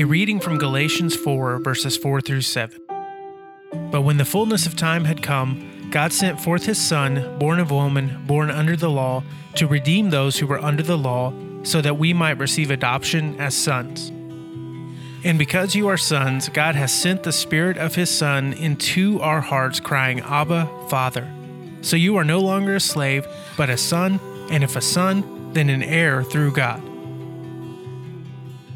A reading from Galatians 4, verses 4 through 7. But when the fullness of time had come, God sent forth his Son, born of woman, born under the law, to redeem those who were under the law, so that we might receive adoption as sons. And because you are sons, God has sent the Spirit of his Son into our hearts, crying, Abba, Father. So you are no longer a slave, but a son, and if a son, then an heir through God.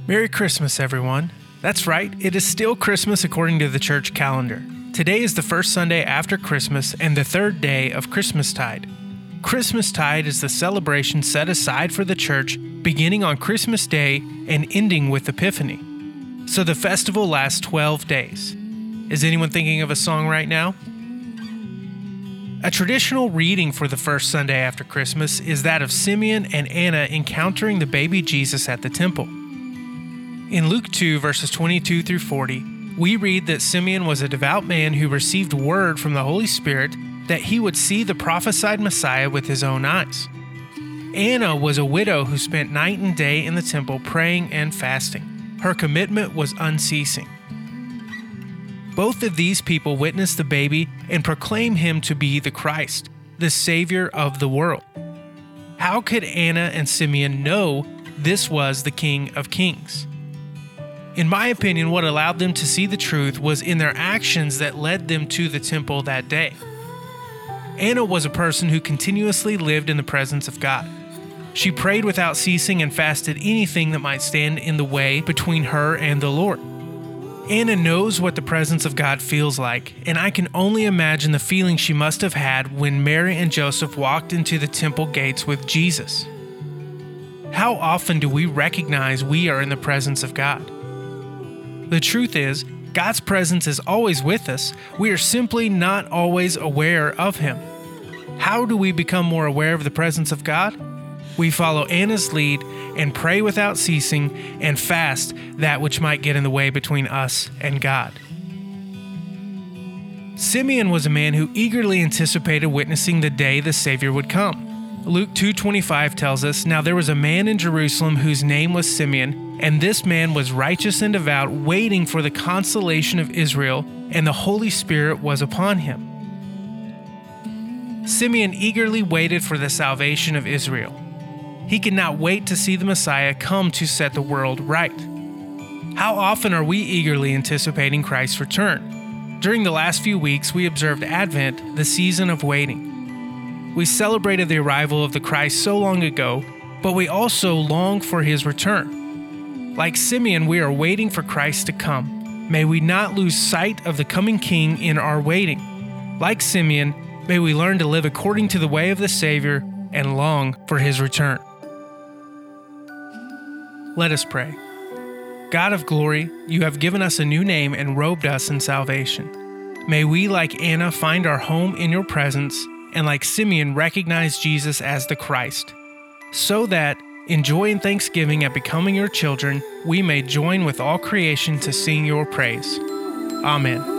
Merry Christmas, everyone. That's right, it is still Christmas according to the church calendar. Today is the first Sunday after Christmas and the third day of Christmastide. Christmastide is the celebration set aside for the church, beginning on Christmas Day and ending with Epiphany. So the festival lasts 12 days. Is anyone thinking of a song right now? A traditional reading for the first Sunday after Christmas is that of Simeon and Anna encountering the baby Jesus at the temple. In Luke 2, verses 22 through 40, we read that Simeon was a devout man who received word from the Holy Spirit that he would see the prophesied Messiah with his own eyes. Anna was a widow who spent night and day in the temple praying and fasting. Her commitment was unceasing. Both of these people witnessed the baby and proclaimed him to be the Christ, the Savior of the world. How could Anna and Simeon know this was the King of Kings? In my opinion, what allowed them to see the truth was in their actions that led them to the temple that day. Anna was a person who continuously lived in the presence of God. She prayed without ceasing and fasted anything that might stand in the way between her and the Lord. Anna knows what the presence of God feels like, and I can only imagine the feeling she must have had when Mary and Joseph walked into the temple gates with Jesus. How often do we recognize we are in the presence of God? The truth is, God's presence is always with us. We are simply not always aware of Him. How do we become more aware of the presence of God? We follow Anna's lead and pray without ceasing and fast that which might get in the way between us and God. Simeon was a man who eagerly anticipated witnessing the day the Savior would come. Luke 2:25 tells us, Now there was a man in Jerusalem whose name was Simeon, and this man was righteous and devout, waiting for the consolation of Israel, and the Holy Spirit was upon him. Simeon eagerly waited for the salvation of Israel. He could not wait to see the Messiah come to set the world right. How often are we eagerly anticipating Christ's return? During the last few weeks, we observed Advent, the season of waiting. We celebrated the arrival of the Christ so long ago, but we also long for his return. Like Simeon, we are waiting for Christ to come. May we not lose sight of the coming King in our waiting. Like Simeon, may we learn to live according to the way of the Savior and long for his return. Let us pray. God of glory, you have given us a new name and robed us in salvation. May we, like Anna, find our home in your presence, and like Simeon, recognize Jesus as the Christ, so that, in joy and thanksgiving at becoming your children, we may join with all creation to sing your praise. Amen.